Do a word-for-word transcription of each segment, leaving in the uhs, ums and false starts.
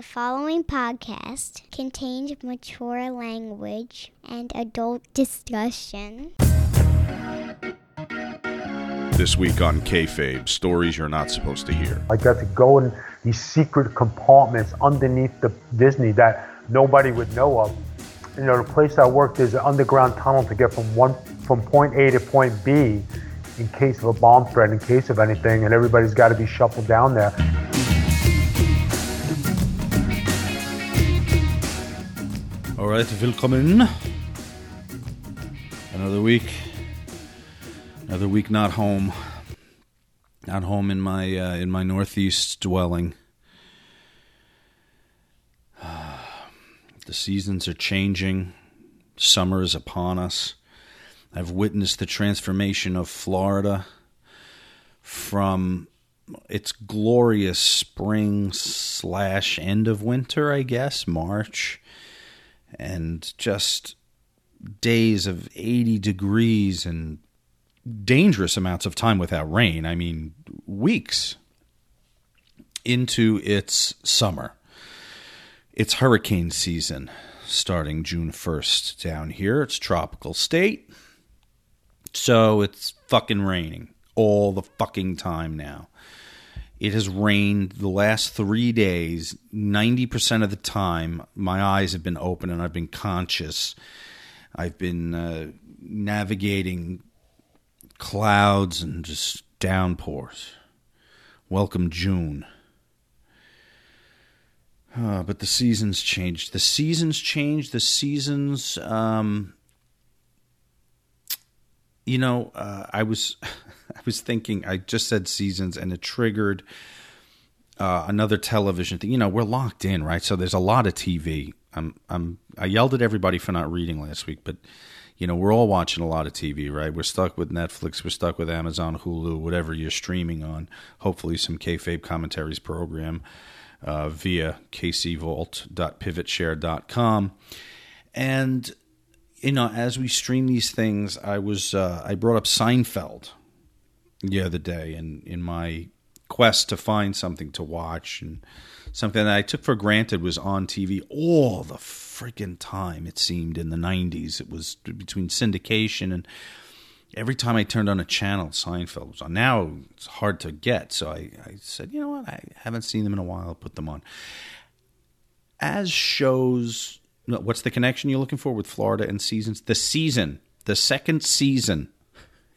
The following podcast contains mature language and adult discussion. This week on Kayfabe, stories you're not supposed to hear. I got to go in these secret compartments underneath the Disney that nobody would know of. You know, the place I worked is an underground tunnel to get from one from point A to point B in case of a bomb threat, in case of anything, and everybody's got to be shuffled down there. Alright, willkommen. Another week. Another week not home. Not home in my uh, in my northeast dwelling. Uh, the seasons are changing. Summer is upon us. I've witnessed the transformation of Florida from its glorious spring slash end of winter, I guess, March. And just days of eighty degrees and dangerous amounts of time without rain. I mean, weeks into its summer. It's hurricane season starting June first down here. It's a tropical state. So it's fucking raining all the fucking time now. It has rained the last three days, ninety percent of the time. My eyes have been open and I've been conscious. I've been uh, navigating clouds and just downpours. Welcome, June. Uh, but the seasons changed. The seasons changed. The seasons, um, you know, uh, I was... I was thinking, I just said seasons, and it triggered uh, another television thing. You know, we're locked in, right? So there's a lot of T V. I'm, I'm, I yelled at everybody for not reading last week, but, you know, we're all watching a lot of T V, right? We're stuck with Netflix. We're stuck with Amazon, Hulu, whatever you're streaming on. Hopefully some Kayfabe Commentaries program uh, via k c vault dot pivot share dot com. And, you know, as we stream these things, I was uh, I brought up Seinfeld the other day, and in my quest to find something to watch and something that I took for granted was on T V all the freaking time, it seemed, in the nineties. It was between syndication, and every time I turned on a channel, Seinfeld was on. Now it's hard to get, so I, I said, you know what, I haven't seen them in a while, I'll put them on. As shows, what's the connection you're looking for with Florida and seasons? The season, the second season.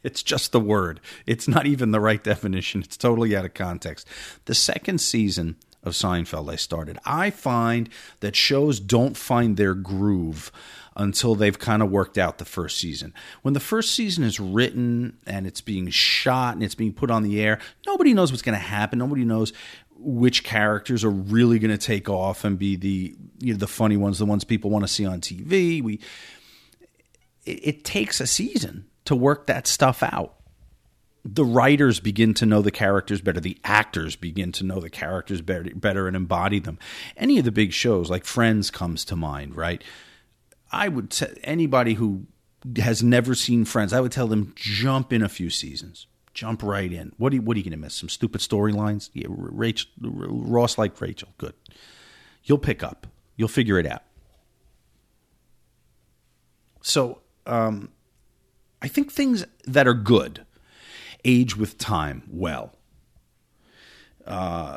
It's just the word. It's not even the right definition. It's totally out of context. The second season of Seinfeld I started. I find that shows don't find their groove until they've kind of worked out the first season. When the first season is written and it's being shot and it's being put on the air, nobody knows what's going to happen. Nobody knows which characters are really going to take off and be the, you know, the funny ones, the ones people want to see on T V. We, it, it takes a season to work that stuff out. The writers begin to know the characters better. The actors begin to know the characters better, better and embody them. Any of the big shows, like Friends comes to mind, right? I would tell anybody who has never seen Friends, I would tell them, jump in a few seasons. Jump right in. What are you, what are you going to miss? Some stupid storylines? Yeah, Rachel, Ross liked Rachel. Good. You'll pick up. You'll figure it out. So, um... I think things that are good age with time well. Uh,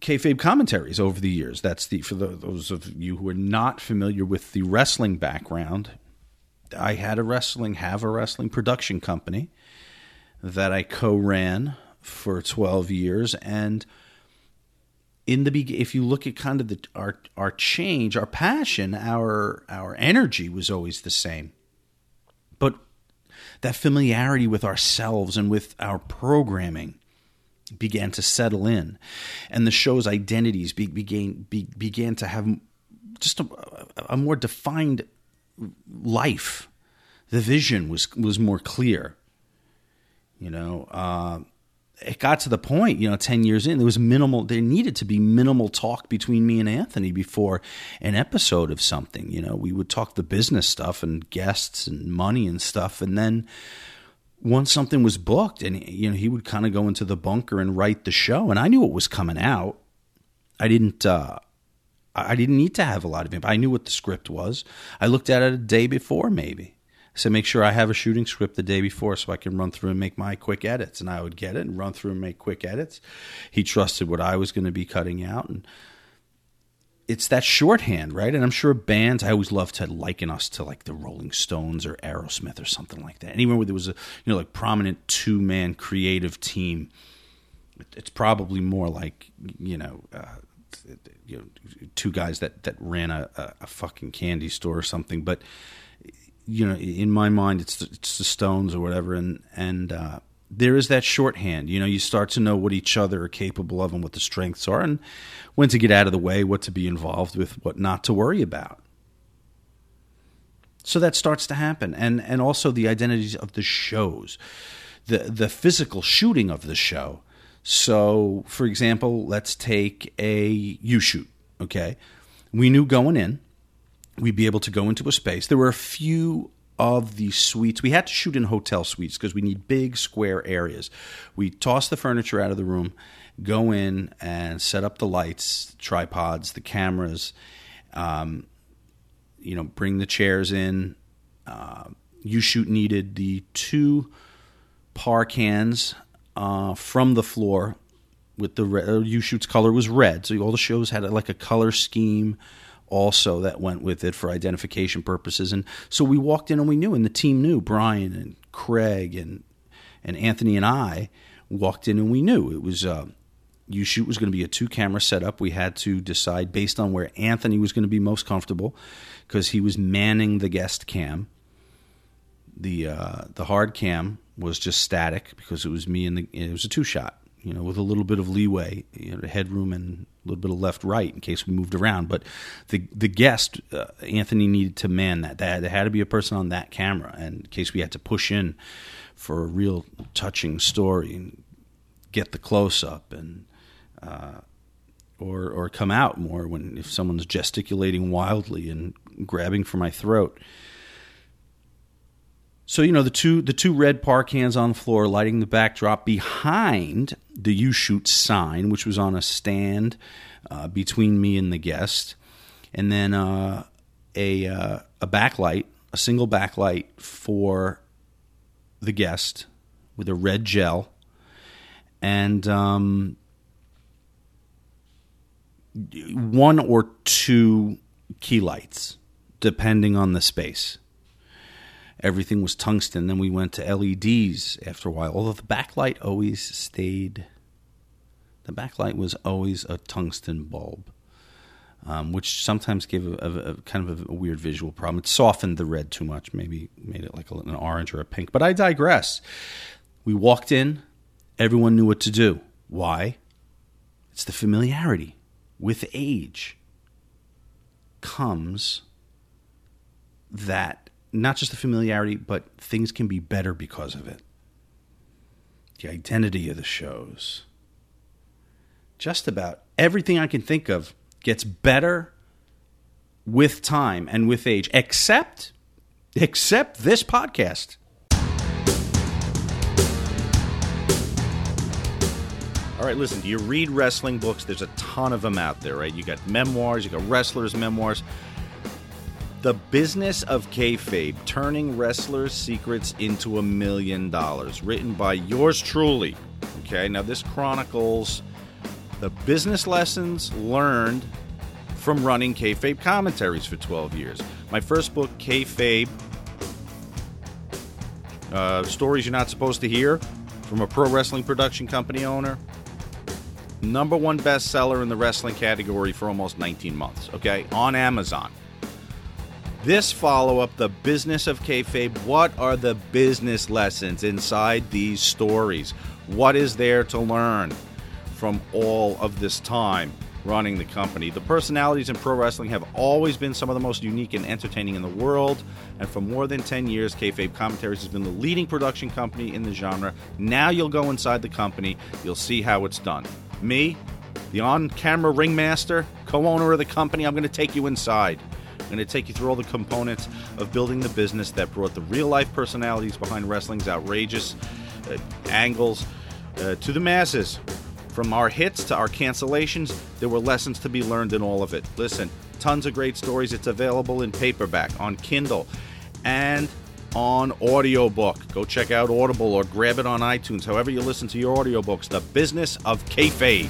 Kayfabe Commentaries over the years. That's the for the, those of you who are not familiar with the wrestling background. I had a wrestling, have a wrestling production company that I co-ran for twelve years, and in the be- if you look at kind of the our our change, our passion, our our energy was always the same, but that familiarity with ourselves and with our programming began to settle in. And the show's identities be, began be, began to have just a, a more defined life. The vision was was more clear. You know, uh, it got to the point, you know, ten years in, there was minimal, there needed to be minimal talk between me and Anthony before an episode of something. You know, we would talk the business stuff and guests and money and stuff. And then once something was booked and, you know, he would kind of go into the bunker and write the show, and I knew it was coming out. I didn't, uh, I didn't need to have a lot of input. I knew what the script was. I looked at it a day before, maybe. I said, make sure I have a shooting script the day before so I can run through and make my quick edits. And I would get it and run through and make quick edits. He trusted what I was going to be cutting out. And it's that shorthand, right? And I'm sure bands, I always love to liken us to like the Rolling Stones or Aerosmith or something like that. Anywhere where there was a, you know, like prominent two-man creative team, it's probably more like, you know, uh, you know, two guys that, that ran a, a fucking candy store or something. But, you know, in my mind, it's the, it's the Stones or whatever. And, and uh, there is that shorthand. You know, you start to know what each other are capable of and what the strengths are and when to get out of the way, what to be involved with, what not to worry about. So that starts to happen. And, and also the identities of the shows, the the physical shooting of the show. So, for example, let's take a U-shoot, okay? We knew going in, we'd be able to go into a space. There were a few of the suites. We had to shoot in hotel suites because we need big square areas. We toss the furniture out of the room, go in and set up the lights, tripods, the cameras, um, you know, bring the chairs in. Uh, U-shoot needed the two par cans Uh, from the floor with the red. U-Shoot's color was red, so all the shows had like a color scheme also that went with it for identification purposes. And so we walked in and we knew, and the team knew, Brian and Craig and and Anthony and I walked in and we knew it was uh, U-Shoot was going to be a two-camera setup. We had to decide based on where Anthony was going to be most comfortable because he was manning the guest cam. The uh, the hard cam was just static because it was me and the, it was a two shot, you know, with a little bit of leeway, you know, headroom and a little bit of left right in case we moved around. But the the guest, uh, Anthony needed to man that. That there had to be a person on that camera, and in case we had to push in for a real touching story and get the close up, and uh, or or come out more when if someone's gesticulating wildly and grabbing for my throat. So, you know, the two the two red par cans on the floor, lighting the backdrop behind the U-Shoot sign, which was on a stand uh, between me and the guest, and then uh, a uh, a backlight, a single backlight for the guest with a red gel, and um, one or two key lights, depending on the space. Everything was tungsten. Then we went to L E Ds after a while. Although the backlight always stayed, the backlight was always a tungsten bulb, um, which sometimes gave a, a, a kind of a, a weird visual problem. It softened the red too much, maybe made it like a, an orange or a pink. But I digress. We walked in. Everyone knew what to do. Why? It's the familiarity. With age comes that. Not just the familiarity, but things can be better because of it. The identity of the shows. Just about everything I can think of gets better with time and with age, except, except this podcast. All right, listen, do you read wrestling books? There's a ton of them out there, right? You got memoirs, you got wrestlers' memoirs. The Business of Kayfabe, Turning Wrestlers' Secrets into a Million Dollars, written by yours truly. Okay, now this chronicles the business lessons learned from running Kayfabe Commentaries for twelve years. My first book, Kayfabe, uh, Stories You're Not Supposed to Hear, from a pro wrestling production company owner. Number one bestseller in the wrestling category for almost nineteen months, okay, on Amazon. This follow-up, The Business of Kayfabe, what are the business lessons inside these stories? What is there to learn from all of this time running the company? The personalities in pro wrestling have always been some of the most unique and entertaining in the world, and for more than ten years, Kayfabe Commentaries has been the leading production company in the genre. Now you'll go inside the company, you'll see how it's done. Me, the on-camera ringmaster, co-owner of the company, I'm going to take you inside. I'm going to take you through all the components of building the business that brought the real-life personalities behind wrestling's outrageous uh, angles uh, to the masses. From our hits to our cancellations, there were lessons to be learned in all of it. Listen, tons of great stories. It's available in paperback, on Kindle, and on audiobook. Go check out Audible or grab it on iTunes, however you listen to your audiobooks. The Business of Kayfabe.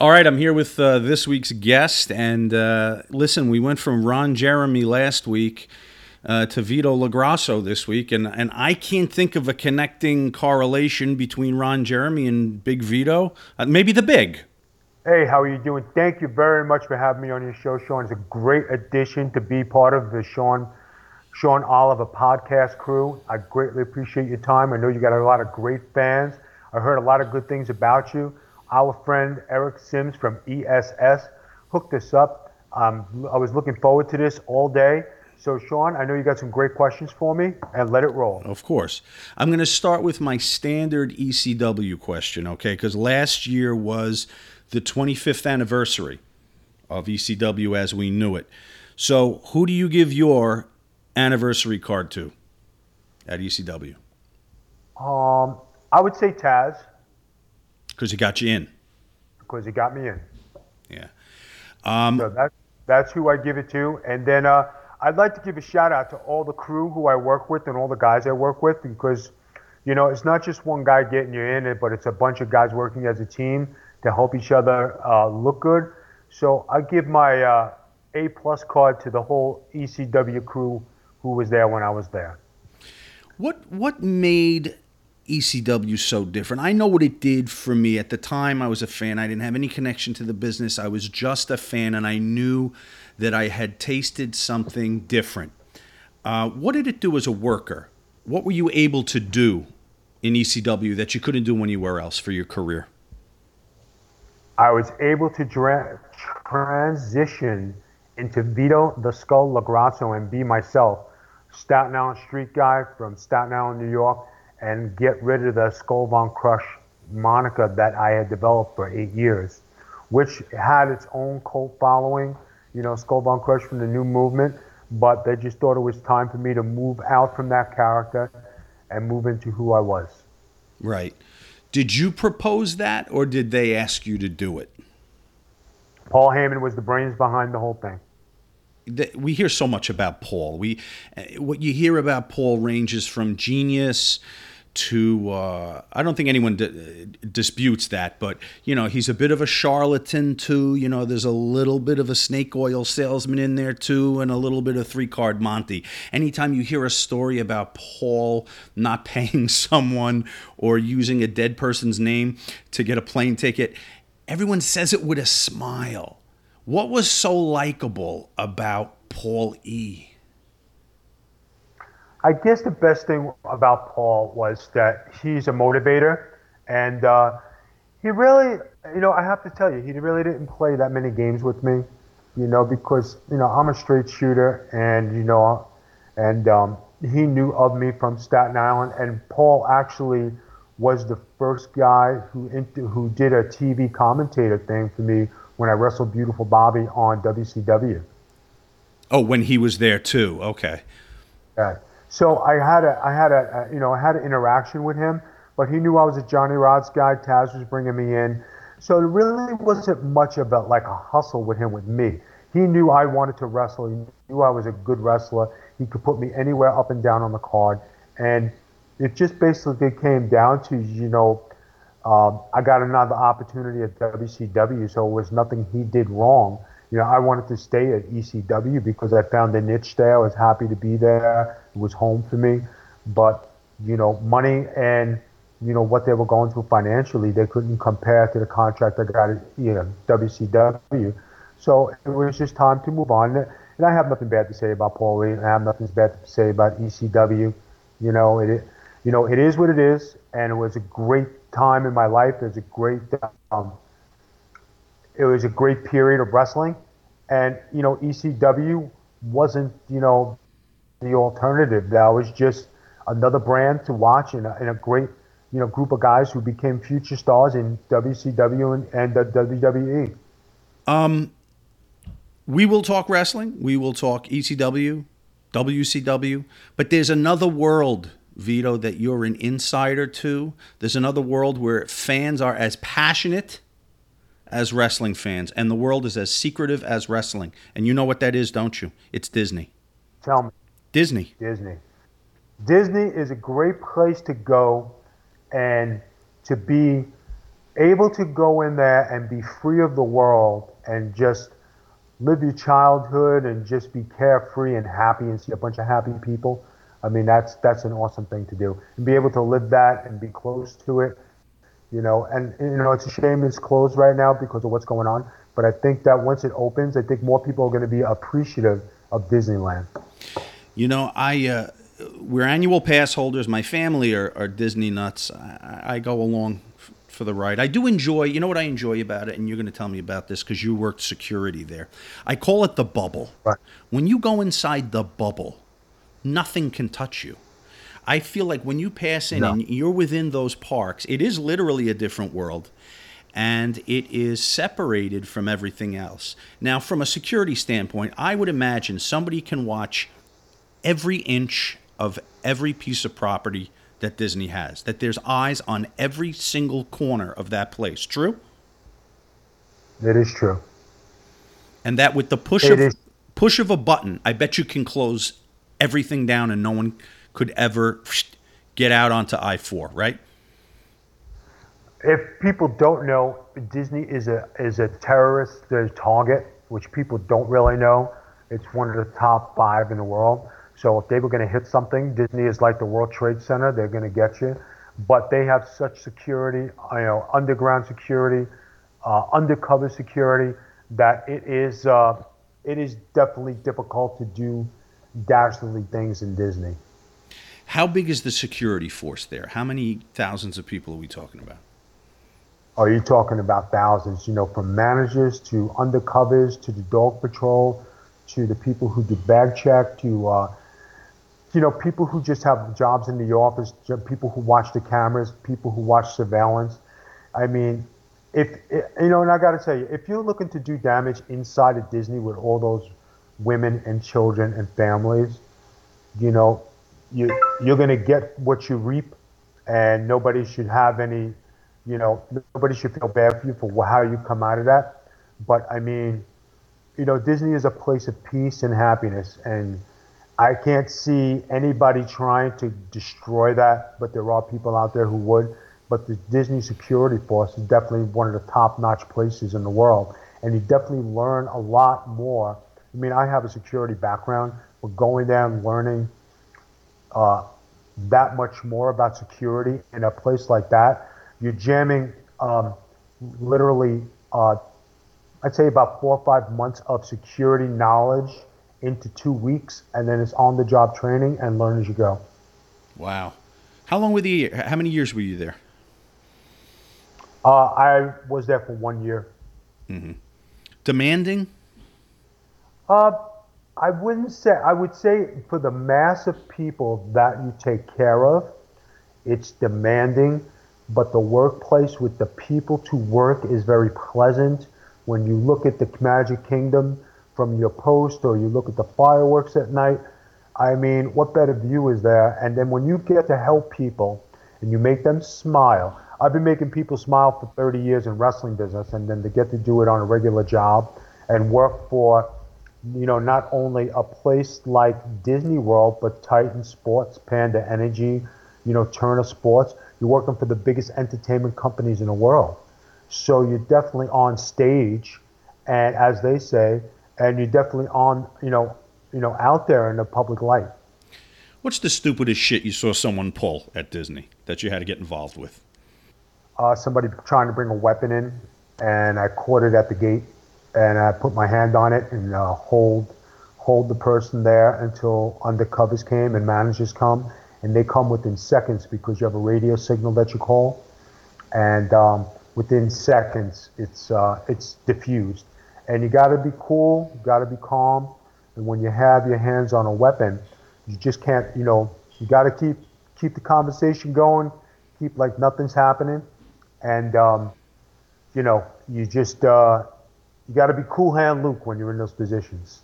All right, I'm here with uh, this week's guest, and uh, listen, we went from Ron Jeremy last week uh, to Vito LoGrasso this week, and, and I can't think of a connecting correlation between Ron Jeremy and Big Vito. Uh, maybe the Big. Hey, how are you doing? Thank you very much for having me on your show, Sean. It's a great addition to be part of the Sean Sean Oliver podcast crew. I greatly appreciate your time. I know you got a lot of great fans. I heard a lot of good things about you. Our friend Eric Sims from E S S hooked us up. Um, I was looking forward to this all day. So, Sean, I know you got some great questions for me, and let it roll. Of course. I'm going to start with my standard E C W question, okay? Because last year was the twenty-fifth anniversary of E C W as we knew it. So, who do you give your anniversary card to at E C W? Um, I would say Taz. Because he got you in. Because he got me in. Yeah. Um, so that, that's who I give it to. And then uh, I'd like to give a shout out to all the crew who I work with and all the guys I work with, because, you know, it's not just one guy getting you in it, but it's a bunch of guys working as a team to help each other uh, look good. So I give my uh, A-plus card to the whole E C W crew who was there when I was there. What What made E C W so different? I know what it did for me. At the time, I was a fan. I didn't have any connection to the business. I was just a fan, and I knew that I had tasted something different. Uh, what did it do as a worker? What were you able to do in E C W that you couldn't do anywhere else for your career? I was able to dra- transition into Vito the Skull LoGrasso and be myself. Staten Island street guy from Staten Island, New York, and get rid of the Skull Von Crush moniker that I had developed for eight years, which had its own cult following, you know, Skull Von Crush from the new movement, but they just thought it was time for me to move out from that character and move into who I was. Right. Did you propose that, or did they ask you to do it? Paul Heyman was the brains behind the whole thing. We hear so much about Paul. We, what you hear about Paul ranges from genius to, uh, I don't think anyone d- disputes that, but, you know, he's a bit of a charlatan too. You know, there's a little bit of a snake oil salesman in there too, and a little bit of three-card Monty. Anytime you hear a story about Paul not paying someone or using a dead person's name to get a plane ticket, everyone says it with a smile. What was so likable about Paul E? I guess the best thing about Paul was that he's a motivator, and uh, he really, you know, I have to tell you, he really didn't play that many games with me, you know, because, you know, I'm a straight shooter, and, you know, and um, he knew of me from Staten Island, and Paul actually was the first guy who who did a T V commentator thing for me when I wrestled Beautiful Bobby on W C W. Oh, when he was there too. Okay. Yeah. So I had a, I had a, a, you know, I had an interaction with him, but he knew I was a Johnny Rodz guy. Taz was bringing me in, so it really wasn't much of a like a hustle with him with me. He knew I wanted to wrestle. He knew I was a good wrestler. He could put me anywhere up and down on the card, and it just basically came down to, you know, Um, I got another opportunity at W C W, so it was nothing he did wrong. You know, I wanted to stay at E C W because I found a niche there. I was happy to be there. It was home for me. But, you know, money and, you know, what they were going through financially, they couldn't compare to the contract I got at, you know, W C W. So it was just time to move on. And I have nothing bad to say about Paul Lee. I have nothing bad to say about E C W. You know, it, you know, it is what it is, and it was a great time in my life. It was a great, um, it was a great period of wrestling, and you know, E C W wasn't, you know, the alternative. That was just another brand to watch, and a, and a great, you know, group of guys who became future stars in W C W and, and the W W E. Um, we will talk wrestling. We will talk E C W, W C W. But there's another world, Vito, that you're an insider to. There's another world where fans are as passionate as wrestling fans, and the world is as secretive as wrestling. And you know what that is, don't you? It's Disney. Tell me. Disney. Disney. Disney is a great place to go and to be able to go in there and be free of the world and just live your childhood and just be carefree and happy and see a bunch of happy people. I mean, that's that's an awesome thing to do. And be able to live that and be close to it, you know. And, you know, it's a shame it's closed right now because of what's going on. But I think that once it opens, I think more people are going to be appreciative of Disneyland. You know, I uh, we're annual pass holders. My family are, are Disney nuts. I, I go along f- for the ride. I do enjoy, you know what I enjoy about it, and you're going to tell me about this because you worked security there. I call it the bubble. Right. When you go inside the bubble, nothing can touch you. I feel like when you pass in no. and you're within those parks, it is literally a different world. And it is separated from everything else. Now, from a security standpoint, I would imagine somebody can watch every inch of every piece of property that Disney has, that there's eyes on every single corner of that place. True? It is true. And that with the push it of is. push of a button, I bet you can close everything down and no one could ever get out onto I four, right? If people don't know, Disney is a is a terrorist target, which people don't really know. It's one of the top five in the world. So if they were going to hit something, Disney is like the World Trade Center. They're going to get you. But they have such security, you know, underground security, uh, undercover security, that it is uh, it is definitely difficult to do dastardly things in Disney. How big is the security force there? How many thousands of people are we talking about? Oh, you're talking about thousands, you know, from managers to undercovers to the dog patrol to the people who do bag check to, uh, you know, people who just have jobs in the office, people who watch the cameras, people who watch surveillance. I mean, if, you know, and I got to tell you, if you're looking to do damage inside of Disney with all those women and children and families, you know, you, you're going to get what you reap, and nobody should have any. You know, nobody should feel bad for you for how you come out of that. But, I mean, you know, Disney is a place of peace and happiness. And I can't see anybody trying to destroy that, but there are people out there who would. But the Disney security force is definitely one of the top-notch places in the world. And you definitely learn a lot more. I mean, I have a security background, but going there and learning uh, that much more about security in a place like that, you're jamming um, literally, uh, I'd say about four or five months of security knowledge into two weeks, and then it's on-the-job training and learn as you go. Wow. How long were the, how many years were you there? Uh, I was there for one year. Mm-hmm. Demanding? Uh, I wouldn't say, I would say for the mass of people that you take care of, it's demanding. But the workplace with the people to work is very pleasant. When you look at the Magic Kingdom from your post, or you look at the fireworks at night, I mean, what better view is there? And then when you get to help people and you make them smile. I've been making people smile for thirty years in wrestling business, and then to get to do it on a regular job and work for, you know, not only a place like Disney World, but Titan Sports, Panda Energy, you know, Turner Sports. You're working for the biggest entertainment companies in the world. So you're definitely on stage, and as they say, and you're definitely on, you know, you know, out there in the public light. What's the stupidest shit you saw someone pull at Disney that you had to get involved with? Uh, somebody trying to bring a weapon in, and I caught it at the gate, and I put my hand on it and uh, hold, hold the person there until undercovers came and managers come. And they come within seconds because you have a radio signal that you call, and um, within seconds it's uh, it's diffused. And you got to be cool, you got to be calm, and when you have your hands on a weapon, you just can't. You know, you got to keep keep the conversation going, keep like nothing's happening, and um, you know, you just uh, You got to be cool hand Luke when you're in those positions.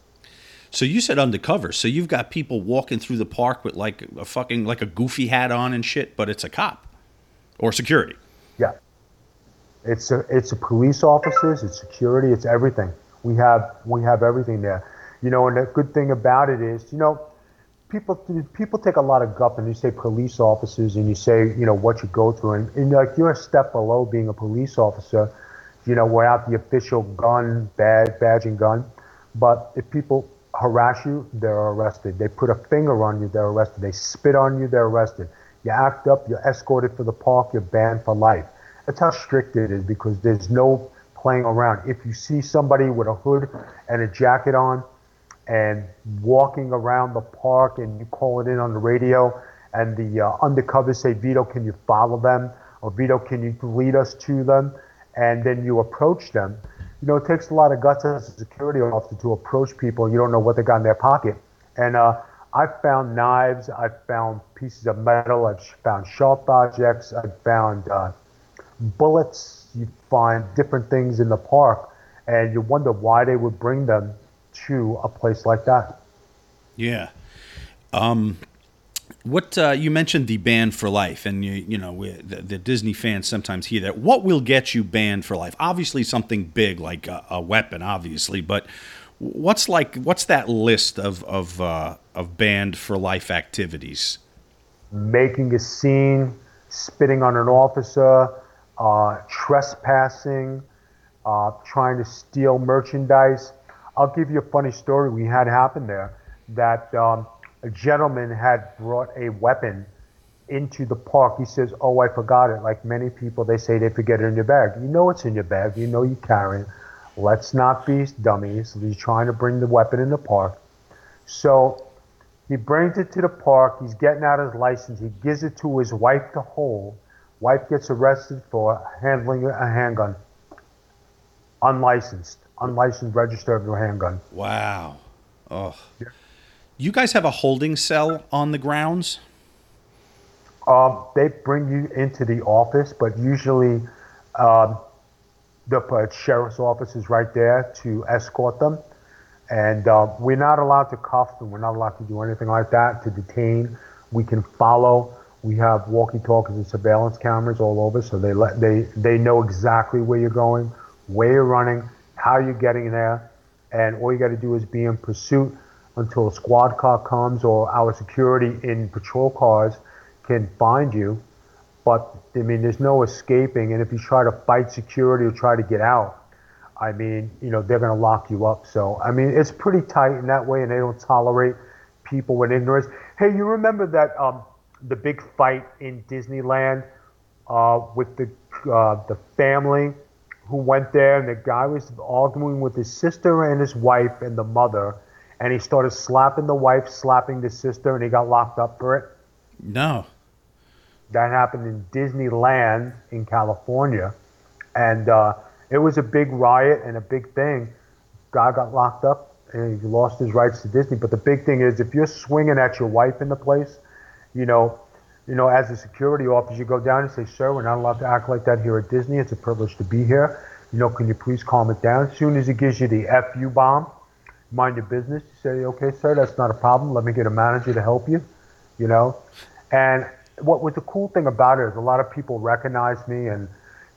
So you said undercover. So you've got people walking through the park with like a fucking like a goofy hat on and shit, but it's a cop or security. Yeah, it's a it's a police officers, it's security, it's everything. We have we have everything there, you know. And the good thing about it is, you know, people people take a lot of guff, and you say police officers, and you say you know what you go through, and, and like you're a step below being a police officer, you know, without the official gun badge, badge and gun. But if people harass you, they're arrested. They put a finger on you, they're arrested. They spit on you, they're arrested. You act up, you're escorted for the park, you're banned for life. That's how strict it is, because there's no playing around. If you see somebody with a hood and a jacket on and walking around the park and you call it in on the radio and the uh, undercover say, Vito, can you follow them? Or Vito, can you lead us to them? And then you approach them. You know, it takes a lot of guts as a security officer to approach people, and you don't know what they got in their pocket. And uh, I've found knives, I've found pieces of metal, I've found sharp objects, I've found uh, bullets. You find different things in the park, and you wonder why they would bring them to a place like that. Yeah. Um, what uh, you mentioned the ban for life, and you, you know we, the, the Disney fans sometimes hear that. What will get you banned for life? Obviously, something big like a, a weapon, obviously. But what's like what's that list of of uh, of banned for life activities? Making a scene, spitting on an officer, uh, trespassing, uh, trying to steal merchandise. I'll give you a funny story we had happen there, that um, a gentleman had brought a weapon into the park. He says, oh, I forgot it. Like many people, they say they forget it in your bag. You know it's in your bag. You know you carry it. Let's not be dummies. He's trying to bring the weapon in the park. So he brings it to the park. He's getting out his license. He gives it to his wife to hold. Wife gets arrested for handling a handgun. Unlicensed. Unlicensed registered handgun. Wow. Oh. Yeah. You guys have a holding cell on the grounds? Um, they bring you into the office, but usually um, the uh, sheriff's office is right there to escort them. And uh, we're not allowed to cuff them. We're not allowed to do anything like that, to detain. We can follow. We have walkie-talkies and surveillance cameras all over, so they let they they know exactly where you're going, where you're running, how you're getting there, and all you got to do is be in pursuit until a squad car comes or our security in patrol cars can find you. But, I mean, there's no escaping, and if you try to fight security or try to get out, I mean, you know, they're going to lock you up. So, I mean, it's pretty tight in that way, and they don't tolerate people with ignorance. Hey, you remember that um, the big fight in Disneyland uh, with the uh, the family who went there, and the guy was arguing with his sister and his wife and the mother, and he started slapping the wife, slapping the sister, and he got locked up for it? No. That happened in Disneyland in California, and uh, it was a big riot and a big thing. Guy got locked up, and he lost his rights to Disney. But the big thing is, if you're swinging at your wife in the place, you know, You know, as a security officer, you go down and say, sir, we're not allowed to act like that here at Disney. It's a privilege to be here. You know, can you please calm it down? As soon as he gives you the F U bomb, mind your business. You say, okay, sir, that's not a problem. Let me get a manager to help you, you know. And what was the cool thing about it is a lot of people recognized me. And,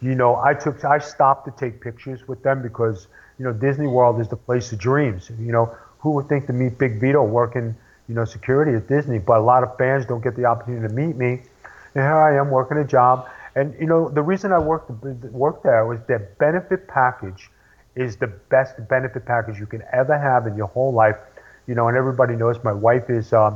you know, I took, I stopped to take pictures with them because, you know, Disney World is the place of dreams. You know, who would think to meet Big Vito working, you know, security at Disney? But a lot of fans don't get the opportunity to meet me. And here I am working a job. And, you know, the reason I worked, worked there was their benefit package is the best benefit package you can ever have in your whole life. You know, and everybody knows my wife is um,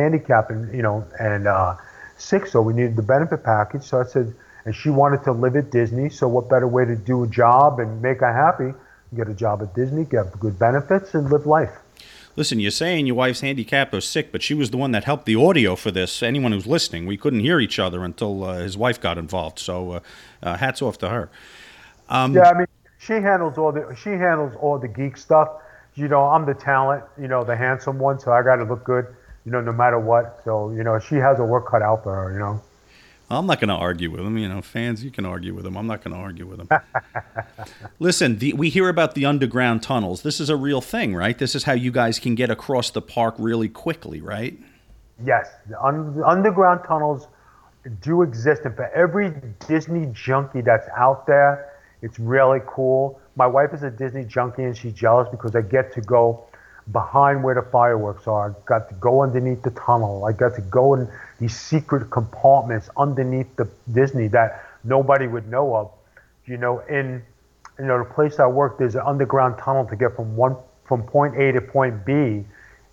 handicapped and, you know, and uh, sick, so we needed the benefit package. So I said, and she wanted to live at Disney, so what better way to do a job and make her happy? Get a job at Disney, get good benefits, and live life. Listen, you're saying your wife's handicapped or sick, but she was the one that helped the audio for this. Anyone who's listening, we couldn't hear each other until uh, his wife got involved. So, uh, uh, hats off to her. Um, yeah, I mean, she handles all the she handles all the geek stuff. You know, I'm the talent. You know, the handsome one. So I got to look good. You know, no matter what. So you know, she has a work cut out for her. You know. I'm not going to argue with them. You know, fans, you can argue with them. I'm not going to argue with them. Listen, the, we hear about the underground tunnels. This is a real thing, right? This is how you guys can get across the park really quickly, right? Yes. The un- underground tunnels do exist. And for every Disney junkie that's out there, it's really cool. My wife is a Disney junkie, and she's jealous because I get to go behind where the fireworks are. I got to go underneath the tunnel. I got to go in these secret compartments underneath the Disney that nobody would know of. You know, in you know the place I work, there's an underground tunnel to get from one from point A to point B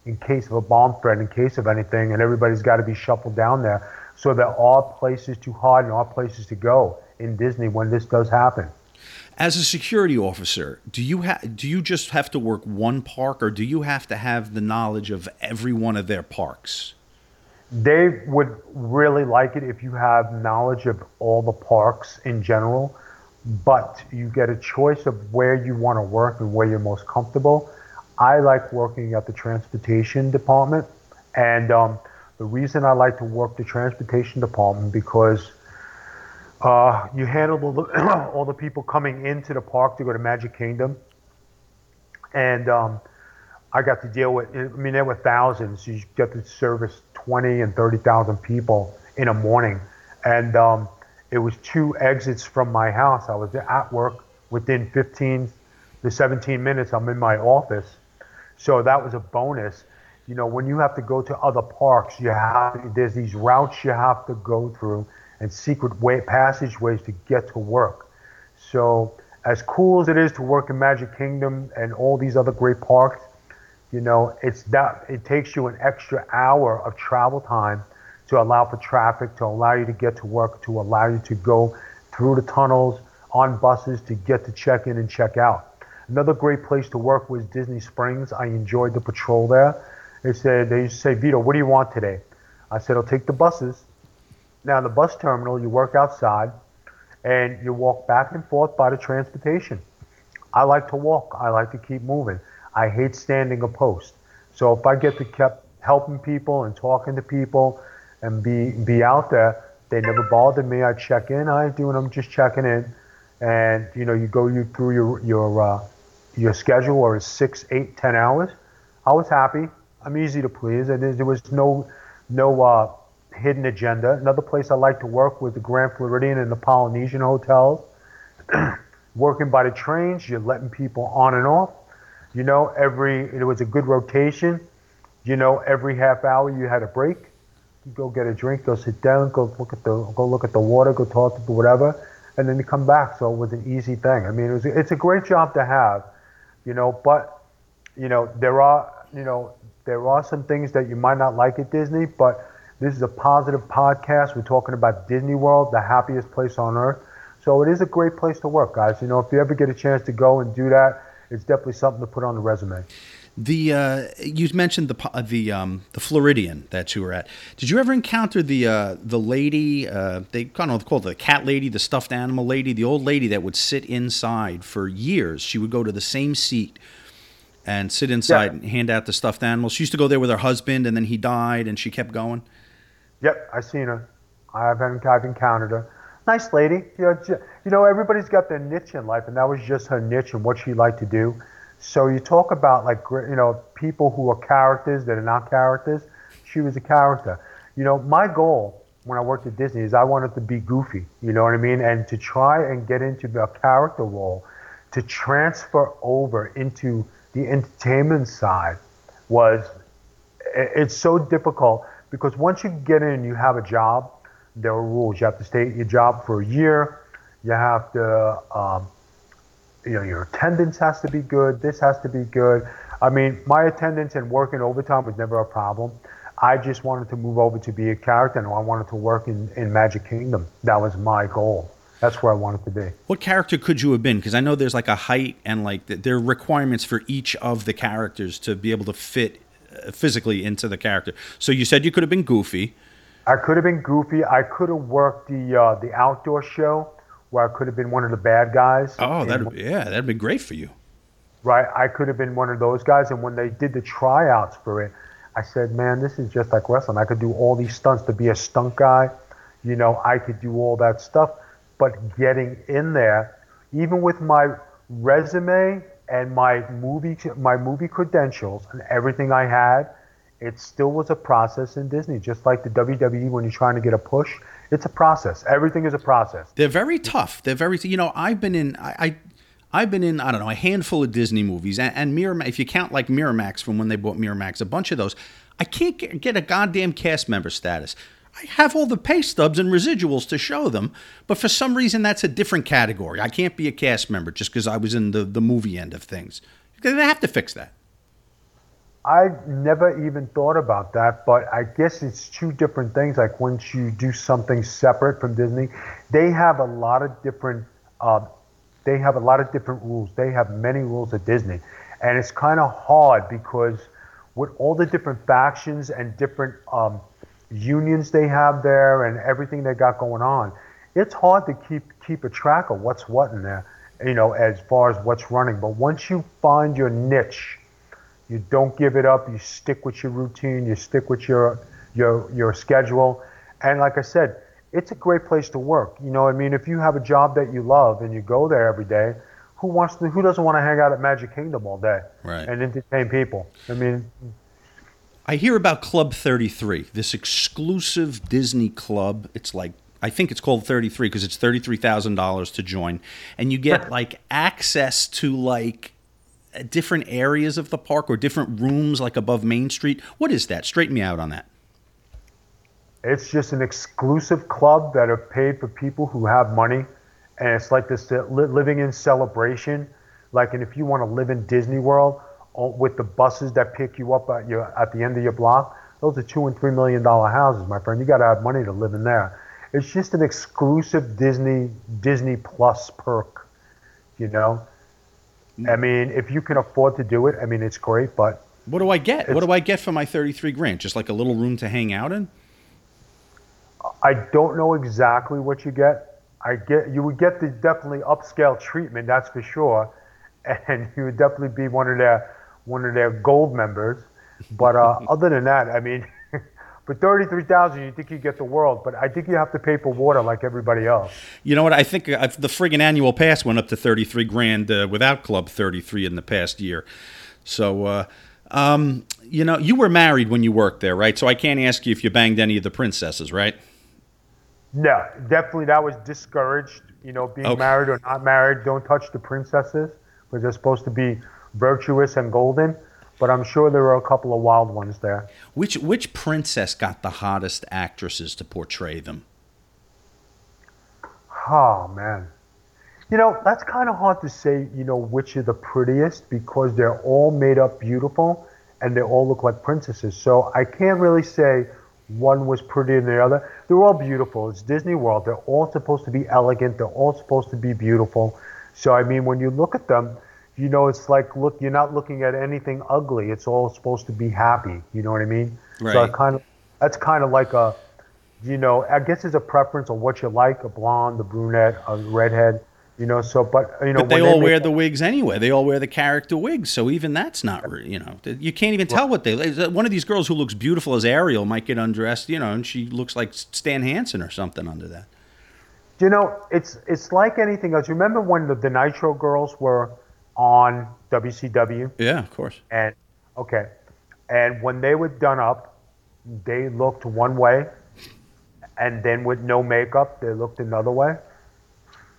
in case of a bomb threat, in case of anything, and everybody's got to be shuffled down there. So there are places to hide and are places to go in Disney when this does happen. As a security officer, do you ha- do you just have to work one park, or do you have to have the knowledge of every one of their parks? They would really like it if you have knowledge of all the parks in general, but you get a choice of where you want to work and where you're most comfortable. I like working at the transportation department, and um, the reason I like to work the transportation department because Uh, you handle the, all the people coming into the park to go to Magic Kingdom. And um, I got to deal with, I mean, there were thousands. You get to service twenty and thirty thousand people in a morning. And um, it was two exits from my house. I was at work within fifteen to seventeen minutes. I'm in my office. So that was a bonus. You know, when you have to go to other parks, you have to, there's these routes you have to go through and secret way, passageways to get to work. So as cool as it is to work in Magic Kingdom and all these other great parks, you know, it's that it takes you an extra hour of travel time to allow for traffic, to allow you to get to work, to allow you to go through the tunnels on buses to get to check in and check out. Another great place to work was Disney Springs. I enjoyed the patrol there. They said, they used to say, Vito, what do you want today? I said, I'll take the buses. Now, the bus terminal, you work outside, and you walk back and forth by the transportation. I like to walk. I like to keep moving. I hate standing a post. So if I get to kept helping people and talking to people and be be out there, they never bothered me. I check in. I do, and I'm just checking in. And, you know, you go you through your your uh, your schedule, or it's six, eight, ten hours. I was happy. I'm easy to please. And there was no no. Uh, hidden agenda. Another place I like to work was the Grand Floridian and the Polynesian hotels. Working by the trains, you're letting people on and off. You know, every it was a good rotation. You know, every half hour you had a break. You go get a drink, go sit down, go look at the go look at the water, go talk to whatever, and then you come back. So it was an easy thing. I mean, it was it's a great job to have. You know, but you know there are you know there are some things that you might not like at Disney, but this is a positive podcast. We're talking about Disney World, the happiest place on earth. So it is a great place to work, guys. You know, if you ever get a chance to go and do that, it's definitely something to put on the resume. The uh, you mentioned the the um, the Floridian that you were at. Did you ever encounter the uh, the lady? Uh, they kind of called the cat lady, the stuffed animal lady, the old lady that would sit inside for years. She would go to the same seat and sit inside yeah. and hand out the stuffed animals. She used to go there with her husband, and then he died, and she kept going. Yep, I've seen her. I've, I've encountered her. Nice lady. You know, just, you know, everybody's got their niche in life, and that was just her niche and what she liked to do. So you talk about, like, you know, people who are characters that are not characters. She was a character. You know, my goal when I worked at Disney is I wanted to be goofy, you know what I mean, and to try and get into a character role, to transfer over into the entertainment side was, it's so difficult. Because once you get in and you have a job, there are rules. You have to stay at your job for a year. You have to, um, you know, your attendance has to be good. This has to be good. I mean, my attendance and working overtime was never a problem. I just wanted to move over to be a character, and I wanted to work in, in Magic Kingdom. That was my goal. That's where I wanted to be. What character could you have been? Because I know there's like a height and like the, there are requirements for each of the characters to be able to fit physically into the character. So you said you could have been Goofy. I could have been Goofy. I could have worked the uh, the outdoor show where I could have been one of the bad guys. Oh, that yeah, that'd have been great for you. Right, I could have been one of those guys. And when they did the tryouts for it, I said, man, this is just like wrestling. I could do all these stunts to be a stunt guy. You know, I could do all that stuff, but getting in there, even with my resume and my movie, my movie credentials and everything I had, it still was a process in Disney, just like the W W E when you're trying to get a push. It's a process. Everything is a process. They're very tough. They're very, you know, I've been in, I, I I've been in, I don't know, a handful of Disney movies, and, and Miramax, if you count like Miramax from when they bought Miramax, a bunch of those. I can't get, get a goddamn cast member status. I have all the pay stubs and residuals to show them, but for some reason that's a different category. I can't be a cast member just because I was in the, the movie end of things. They have to fix that. I never even thought about that, but I guess it's two different things. Like once you do something separate from Disney, they have a lot of different uh, They have a lot of different rules. They have many rules at Disney. And it's kind of hard because with all the different factions and different um, unions they have there and everything they got going on, it's hard to keep keep a track of what's what in there, you know, as far as what's running. But once you find your niche, you don't give it up. You stick with your routine. You stick with your your your schedule. And like I said, it's a great place to work. You know, I mean, if you have a job that you love and you go there every day, who wants to, who doesn't want to hang out at Magic Kingdom all day right. and entertain people? I mean, I hear about Club thirty-three, this exclusive Disney club. It's like, I think it's called thirty-three because it's thirty-three thousand dollars to join. And you get like access to like different areas of the park or different rooms like above Main Street. What is that? Straighten me out on that. It's just an exclusive club that are paid for people who have money. And it's like this living in celebration. Like, and if you want to live in Disney World with the buses that pick you up at your, at the end of your block, those are two and three million dollar houses, my friend. You got to have money to live in there. It's just an exclusive Disney, Disney Plus perk, you know? I mean, if you can afford to do it, I mean, it's great, but. What do I get? What do I get for my thirty-three grand? Just like a little room to hang out in? I don't know exactly what you get. I get you would get the definitely upscale treatment, that's for sure, and you would definitely be one of their one of their gold members. But uh, other than that, I mean, for thirty-three thousand, you think you get the world, but I think you have to pay for water like everybody else. You know what? I think I've, the friggin' annual pass went up to thirty-three grand uh, without Club thirty-three in the past year, so. Uh, um, you know, you were married when you worked there, right? So I can't ask you if you banged any of the princesses, right? No, definitely that was discouraged, you know, being okay. Married or not married, don't touch the princesses, because they're supposed to be virtuous and golden, but I'm sure there were a couple of wild ones there. Which which princess got the hottest actresses to portray them? Oh, man. You know, that's kind of hard to say, you know, which are the prettiest, because they're all made up beautiful, and they all look like princesses, so I can't really say one was prettier than the other. They're all beautiful. It's Disney World. They're all supposed to be elegant. They're all supposed to be beautiful. So, I mean, when you look at them, you know, it's like, look, you're not looking at anything ugly. It's all supposed to be happy. You know what I mean? Right. So I kind of, that's kind of like a, you know, I guess it's a preference on what you like, a blonde, a brunette, a redhead, you know, so, but, you know. But they all wear the wigs anyway. They all wear the character wigs. So even that's not, you know, you can't even tell what they, one of these girls who looks beautiful as Ariel might get undressed, you know, and she looks like Stan Hansen or something under that. You know, it's it's like anything else. Remember when the, the Nitro girls were on W C W? Yeah, of course. And, okay. And when they were done up, they looked one way. And then with no makeup, they looked another way.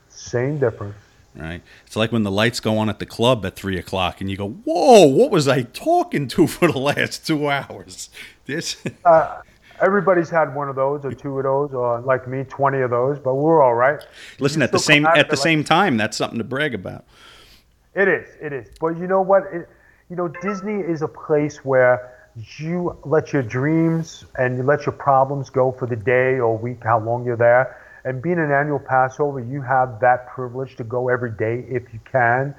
Same difference. Right. It's like when the lights go on at the club at three o'clock and you go, whoa, what was I talking to for the last two hours? This. Uh, everybody's had one of those or two of those or like me, twenty of those, but we're all right. Listen, at the same at the same time, that's something to brag about. It is. It is. But you know what? It, you know, Disney is a place where you let your dreams and you let your problems go for the day or week, how long you're there. And being an annual Passover, you have that privilege to go every day if you can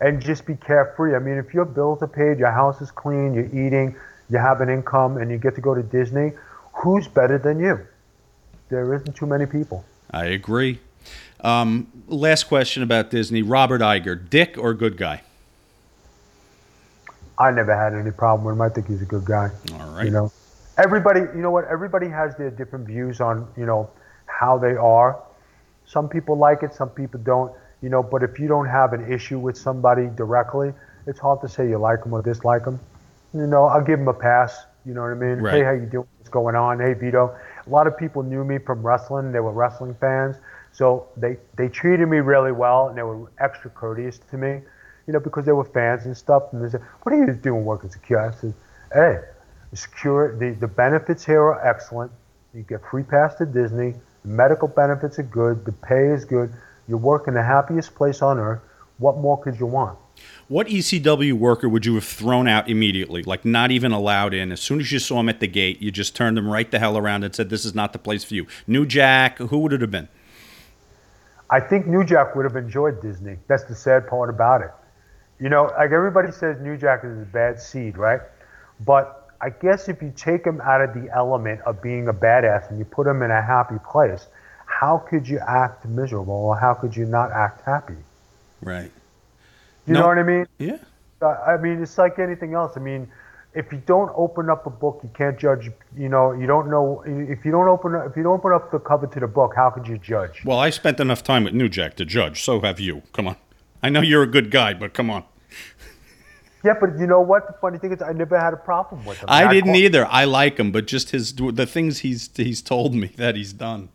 and just be carefree. I mean, if your bills are paid, your house is clean, you're eating, you have an income, and you get to go to Disney, who's better than you? There isn't too many people. I agree. Um, last question about Disney. Robert Iger, dick or good guy? I never had any problem with him. I think he's a good guy. All right. You know, everybody, you know what? Everybody has their different views on, you know, how they are. Some people like it, some people don't, you know, but if you don't have an issue with somebody directly, it's hard to say you like them or dislike them. You know, I'll give them a pass, you know what I mean? Right. Hey, how you doing? What's going on? Hey, Vito. A lot of people knew me from wrestling. They were wrestling fans. So they, they treated me really well, and they were extra courteous to me, you know, because they were fans and stuff. And they said, what are you doing working secure? I said, hey, secure, the, the benefits here are excellent. You get free pass to Disney. The medical benefits are good. The pay is good. You work in the happiest place on earth. What more could you want? What E C W worker would you have thrown out immediately, like not even allowed in? As soon as you saw him at the gate, you just turned him right the hell around and said, this is not the place for you. New Jack, who would it have been? I think New Jack would have enjoyed Disney. That's the sad part about it. You know, like everybody says New Jack is a bad seed, right? But I guess if you take him out of the element of being a badass and you put him in a happy place, how could you act miserable or how could you not act happy? Right. You no. know what I mean? Yeah. I mean, it's like anything else. I mean, if you don't open up a book, you can't judge. You know, you don't know if you don't open up, if you don't open up the cover to the book, how could you judge? Well, I spent enough time with New Jack to judge. So have you. Come on. I know you're a good guy, but come on. Yeah, but you know what? The funny thing is, I never had a problem with him. I, I didn't called- either. I like him, but just his the things he's he's told me that he's done.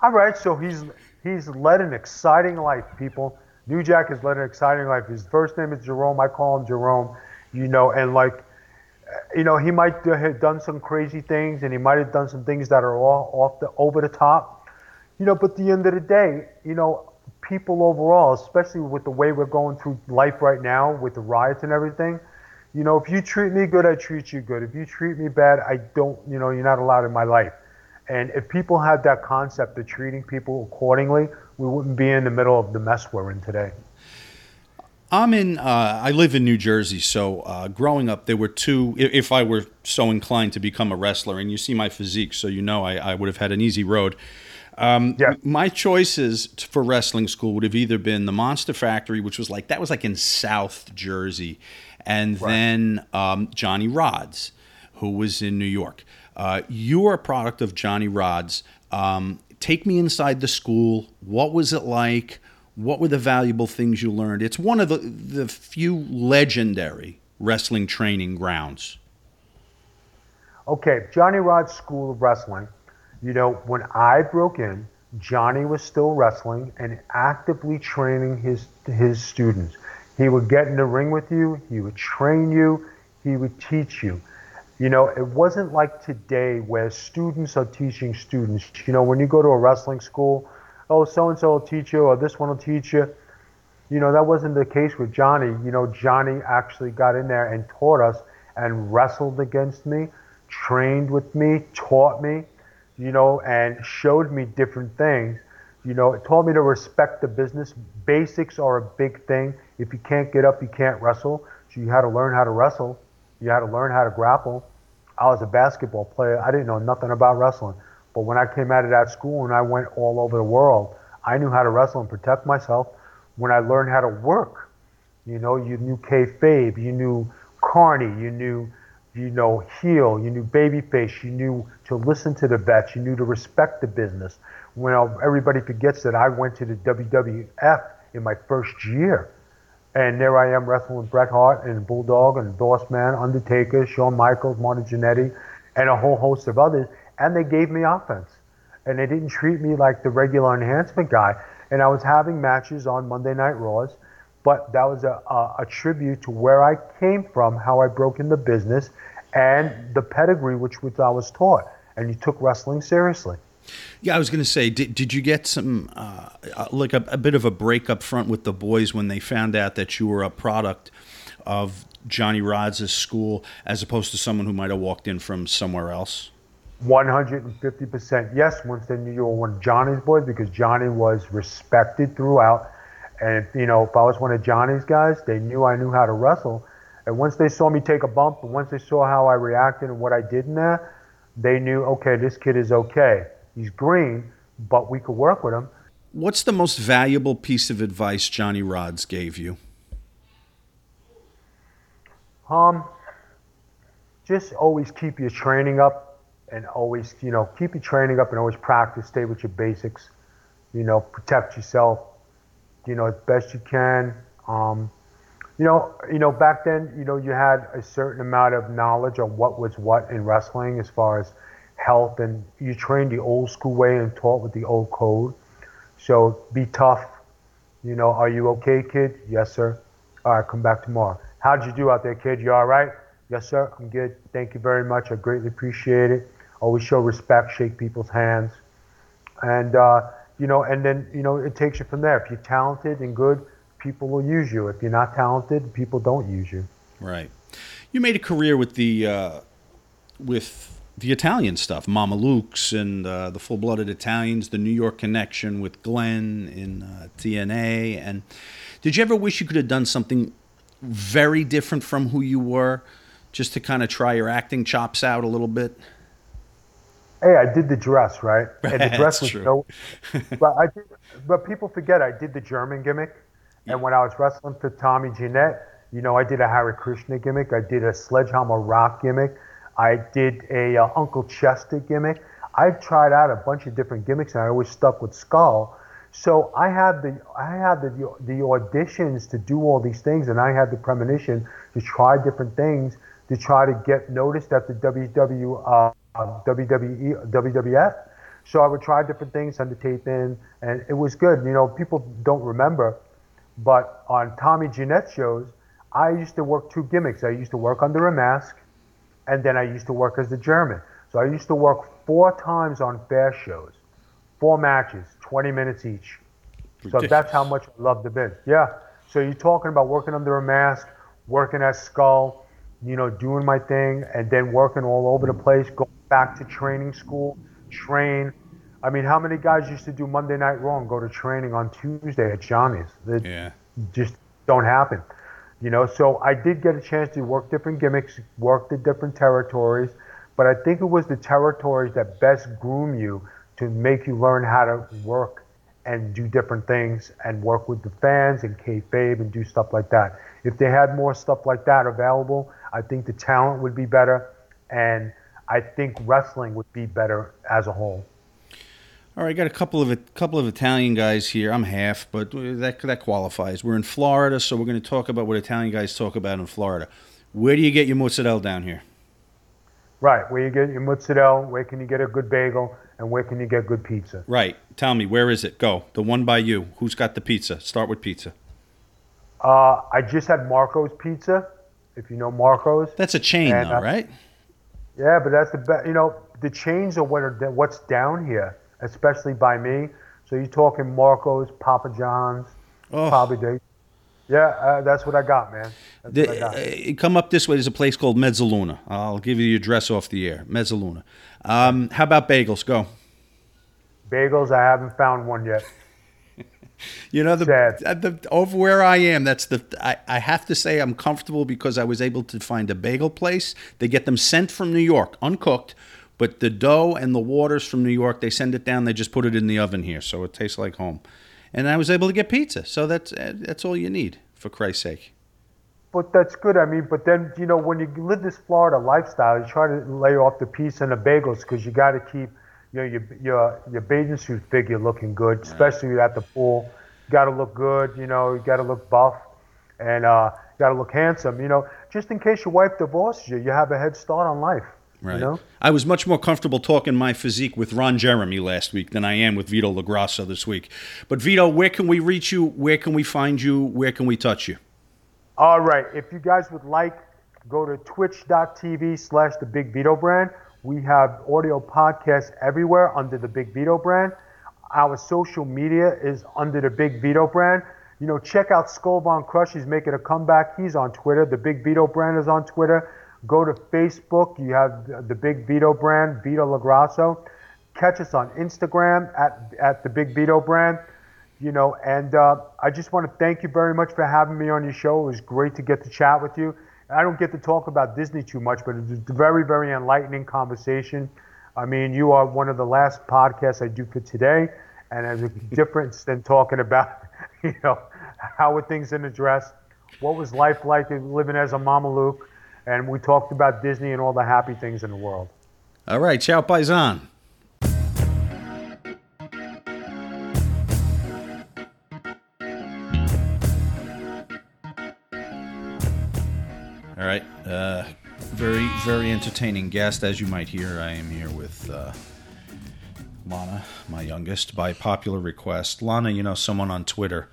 All right, so he's he's led an exciting life, people. New Jack has led an exciting life. His first name is Jerome. I call him Jerome, you know, and like, you know, he might have done some crazy things and he might have done some things that are all off the, over the top, you know, but at the end of the day, you know, people overall, especially with the way we're going through life right now with the riots and everything, you know, if you treat me good, I treat you good. If you treat me bad, I don't, you know, you're not allowed in my life. And if people had that concept of treating people accordingly, we wouldn't be in the middle of the mess we're in today. I'm in, uh, I live in New Jersey, so uh, growing up, there were two, if I were so inclined to become a wrestler, and you see my physique, so you know I, I would have had an easy road. Um, yeah. My choices for wrestling school would have either been the Monster Factory, which was like, that was like in South Jersey, and right. then um, Johnny Rodz, who was in New York. Uh, you are a product of Johnny Rodz. Um, take me inside the school. What was it like? What were the valuable things you learned? It's one of the, the few legendary wrestling training grounds. Okay, Johnny Rodz School of Wrestling. You know, when I broke in, Johnny was still wrestling and actively training his his students. He would get in the ring with you. He would train you. He would teach you. You know, it wasn't like today where students are teaching students. You know, when you go to a wrestling school, oh, so-and-so will teach you, or this one will teach you. You know, that wasn't the case with Johnny. You know, Johnny actually got in there and taught us and wrestled against me, trained with me, taught me, you know, and showed me different things. You know, it taught me to respect the business. Basics are a big thing. If you can't get up, you can't wrestle. So you had to learn how to wrestle. You had to learn how to grapple. I was a basketball player. I didn't know nothing about wrestling. But when I came out of that school and I went all over the world, I knew how to wrestle and protect myself. When I learned how to work, you know, you knew kayfabe, you knew carny, you knew, you know, heel, you knew babyface, you knew to listen to the vets, you knew to respect the business. When I, everybody forgets that I went to the W W F in my first year. And there I am wrestling with Bret Hart and Bulldog and Horseman, Undertaker, Shawn Michaels, Marty Jannetty, and a whole host of others. And they gave me offense. And they didn't treat me like the regular enhancement guy. And I was having matches on Monday Night Raws. But that was a, a, a tribute to where I came from, how I broke into business, and the pedigree which, which I was taught. And you took wrestling seriously. Yeah, I was going to say, did did you get some, uh, like a, a bit of a break up front with the boys when they found out that you were a product of Johnny Rodz's school as opposed to someone who might have walked in from somewhere else? one hundred fifty percent yes, once they knew you were one of Johnny's boys, because Johnny was respected throughout. And, you know, if I was one of Johnny's guys, they knew I knew how to wrestle. And once they saw me take a bump, and once they saw how I reacted and what I did in there, they knew, okay, this kid is okay. He's green, but we could work with him. What's the most valuable piece of advice Johnny Rodz gave you? Um, just always keep your training up. and always, you know, keep your training up and always practice, stay with your basics, you know, protect yourself, you know, as best you can. Um, you know, you know, back then, you know, you had a certain amount of knowledge on what was what in wrestling as far as health, and you trained the old school way and taught with the old code. So be tough. You know, are you okay, kid? Yes, sir. All right, come back tomorrow. How'd you do out there, kid? You all right? Yes, sir. I'm good. Thank you very much. I greatly appreciate it. Always show respect, shake people's hands. And, uh, you know, and then, you know, it takes you from there. If you're talented and good, people will use you. If you're not talented, people don't use you. Right. You made a career with the, uh, with the Italian stuff, Mama Luke's and uh, the Full-Blooded Italians, the New York connection with Glenn in uh, T N A. And did you ever wish you could have done something very different from who you were, just to kind of try your acting chops out a little bit? Hey, I did the dress, right? And the dress was true. So, but I did, but people forget I did the German gimmick. Yeah. And when I was wrestling for Tommy Jeanette, you know, I did a Hare Krishna gimmick. I did a Sledgehammer Rock gimmick. I did a uh, Uncle Chester gimmick. I tried out a bunch of different gimmicks, and I always stuck with Skull. So I had the I had the, the auditions to do all these things, and I had the premonition to try different things to try to get noticed at the W W, uh, W W E, W W F. So I would try different things, send the tape in, and it was good. You know, people don't remember, but on Tommy Jeanette shows, I used to work two gimmicks. I used to work under a mask, and then I used to work as the German. So I used to work four times on fair shows, four matches, twenty minutes each. Ridiculous. So that's how much I loved the biz. Yeah. So you're talking about working under a mask, working as Skull, you know, doing my thing, and then working all over the place, going back to training school, train. I mean, how many guys used to do Monday Night Raw and go to training on Tuesday at Johnny's? That yeah. just don't happen. You know, so I did get a chance to work different gimmicks, work the different territories, but I think it was the territories that best groom you to make you learn how to work and do different things and work with the fans and kayfabe and do stuff like that. If they had more stuff like that available, I think the talent would be better, and I think wrestling would be better as a whole. All right, got a couple of a couple of Italian guys here. I'm half, but that that qualifies. We're in Florida, so we're going to talk about what Italian guys talk about in Florida. Where do you get your mozzarella down here? Right, where you get your mozzarella, where can you get a good bagel, and where can you get good pizza? Right. Tell me, where is it? Go. The one by you. Who's got the pizza? Start with pizza. Uh, I just had Marco's Pizza, if you know Marco's. That's a chain, and, though, uh, right? Yeah, but that's the best. You know, the chains are what are what's down here. Especially by me. So you're talking Marco's, Papa John's, oh. Papa Day. Yeah, uh, that's what I got, man. That's the, what I got. Uh, come up this way. There's a place called Mezzaluna. I'll give you the address off the air. Mezzaluna. Um, how about bagels? Go. Bagels, I haven't found one yet. You know, the, the over where I am, that's the I, I have to say I'm comfortable because I was able to find a bagel place. They get them sent from New York, uncooked. But the dough and the water's from New York. They send it down. They just put it in the oven here, so it tastes like home. And I was able to get pizza. So that's that's all you need, for Christ's sake. But that's good. I mean, but then, you know, when you live this Florida lifestyle, you try to lay off the pizza and the bagels because you got to keep, you know, your your your bathing suit figure looking good, especially right. at the pool. You got to look good. You know, you got to look buff, and uh, you got to look handsome. You know, just in case your wife divorces you, you have a head start on life. Right. You know? I was much more comfortable talking my physique with Ron Jeremy last week than I am with Vito LoGrasso this week. But Vito, where can we reach you? Where can we find you? Where can we touch you? All right. If you guys would like, go to twitch.tv slash the Big Vito Brand. We have audio podcasts everywhere under the Big Vito Brand. Our social media is under the Big Vito Brand. You know, check out Skull Von Crush. He's making a comeback. He's on Twitter. The Big Vito Brand is on Twitter. Go to Facebook. You have the Big Vito Brand, Vito LoGrasso. Catch us on Instagram at at the Big Vito Brand. You know, and uh, I just want to thank you very much for having me on your show. It was great to get to chat with you. I don't get to talk about Disney too much, but it's a very, very enlightening conversation. I mean, you are one of the last podcasts I do for today, and as a difference than talking about, you know, how were things in the dress, what was life like living as a Mama Luke. And we talked about Disney and all the happy things in the world. All right, ciao, paisan. All right, uh, very, very entertaining guest. As you might hear, I am here with uh, Lana, my youngest, by popular request. Lana, you know, someone on Twitter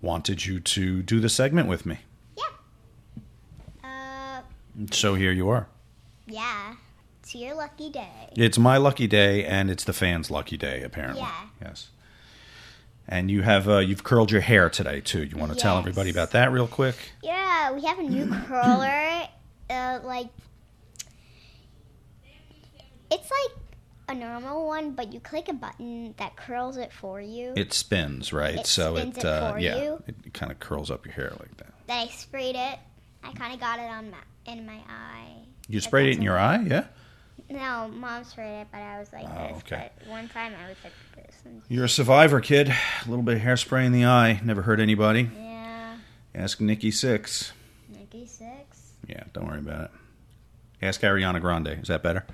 wanted you to do the segment with me. Yeah. Uh, so here you are. Yeah, it's your lucky day. It's my lucky day, and it's the fans' lucky day, apparently. Yeah. Yes. And you have, uh, you've curled your hair today, too. You want to yes. tell everybody about that real quick? Yeah, we have a new curler. Uh, like, it's like a normal one, but you click a button that curls it for you. It spins, right? It so spins it, it uh, for yeah, you. It kind of curls up your hair like that. Then I sprayed it. I kind of got it on my, in my eye. You sprayed it in your eye, yeah? No, Mom sprayed it, but I was like oh, this. Okay. But one time I was like this. You're a survivor, kid. A little bit of hairspray in the eye. Never hurt anybody. Yeah. Ask Nikki Sixx. Nikki Sixx? Yeah, don't worry about it. Ask Ariana Grande. Is that better?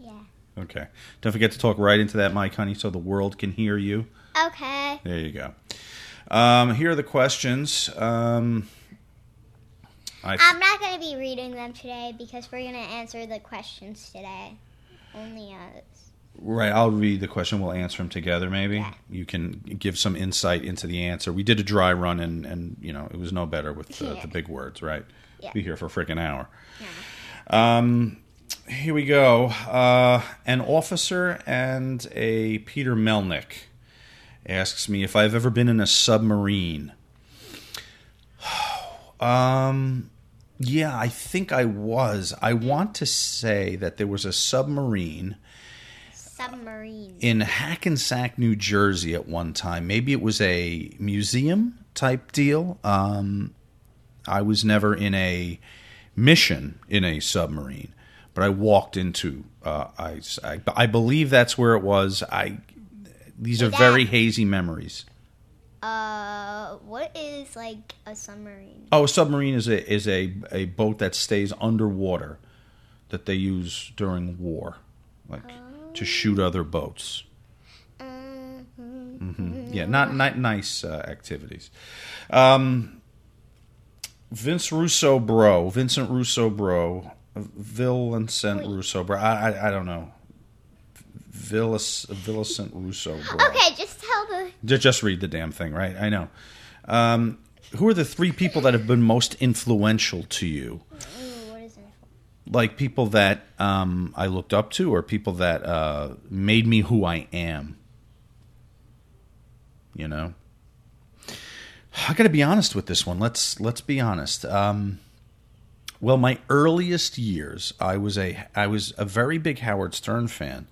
Yeah. Okay. Don't forget to talk right into that mic, honey, so the world can hear you. Okay. There you go. Um, here are the questions. Um... I've... I'm not going to be reading them today because we're going to answer the questions today. Only us. Right, I'll read the question. We'll answer them together, maybe. Yeah. You can give some insight into the answer. We did a dry run, and, and you know, it was no better with the, yeah. the big words, right? Yeah. Be here for a freaking hour. Yeah. Um, here we go. Uh, an officer and a Peter Melnick asks me if I've ever been in a submarine. um... Yeah, I think I was. I want to say that there was a submarine, submarine in Hackensack, New Jersey at one time. Maybe it was a museum-type deal. Um, I was never in a mission in a submarine, but I walked into... Uh, I, I, I believe that's where it was. I These are very hazy memories. Uh, what is like a submarine? Oh, a submarine is a is a, a boat that stays underwater that they use during war, like oh. to shoot other boats. Mm-hmm. Mm-hmm. Yeah, not not nice uh, activities. Um, Vince Russo, bro, Vincent Russo, bro, Vincent Wait. Russo, bro. I, I I don't know. Villis, Villicent Russo, bro. Okay, just tell the... Just read the damn thing, right? I know. Um, who are the three people that have been most influential to you? Ooh, what is that? Like people that um, I looked up to or people that uh, made me who I am. You know? I gotta be honest with this one. Let's let's be honest. Um, well, my earliest years, I was a I was a very big Howard Stern fan.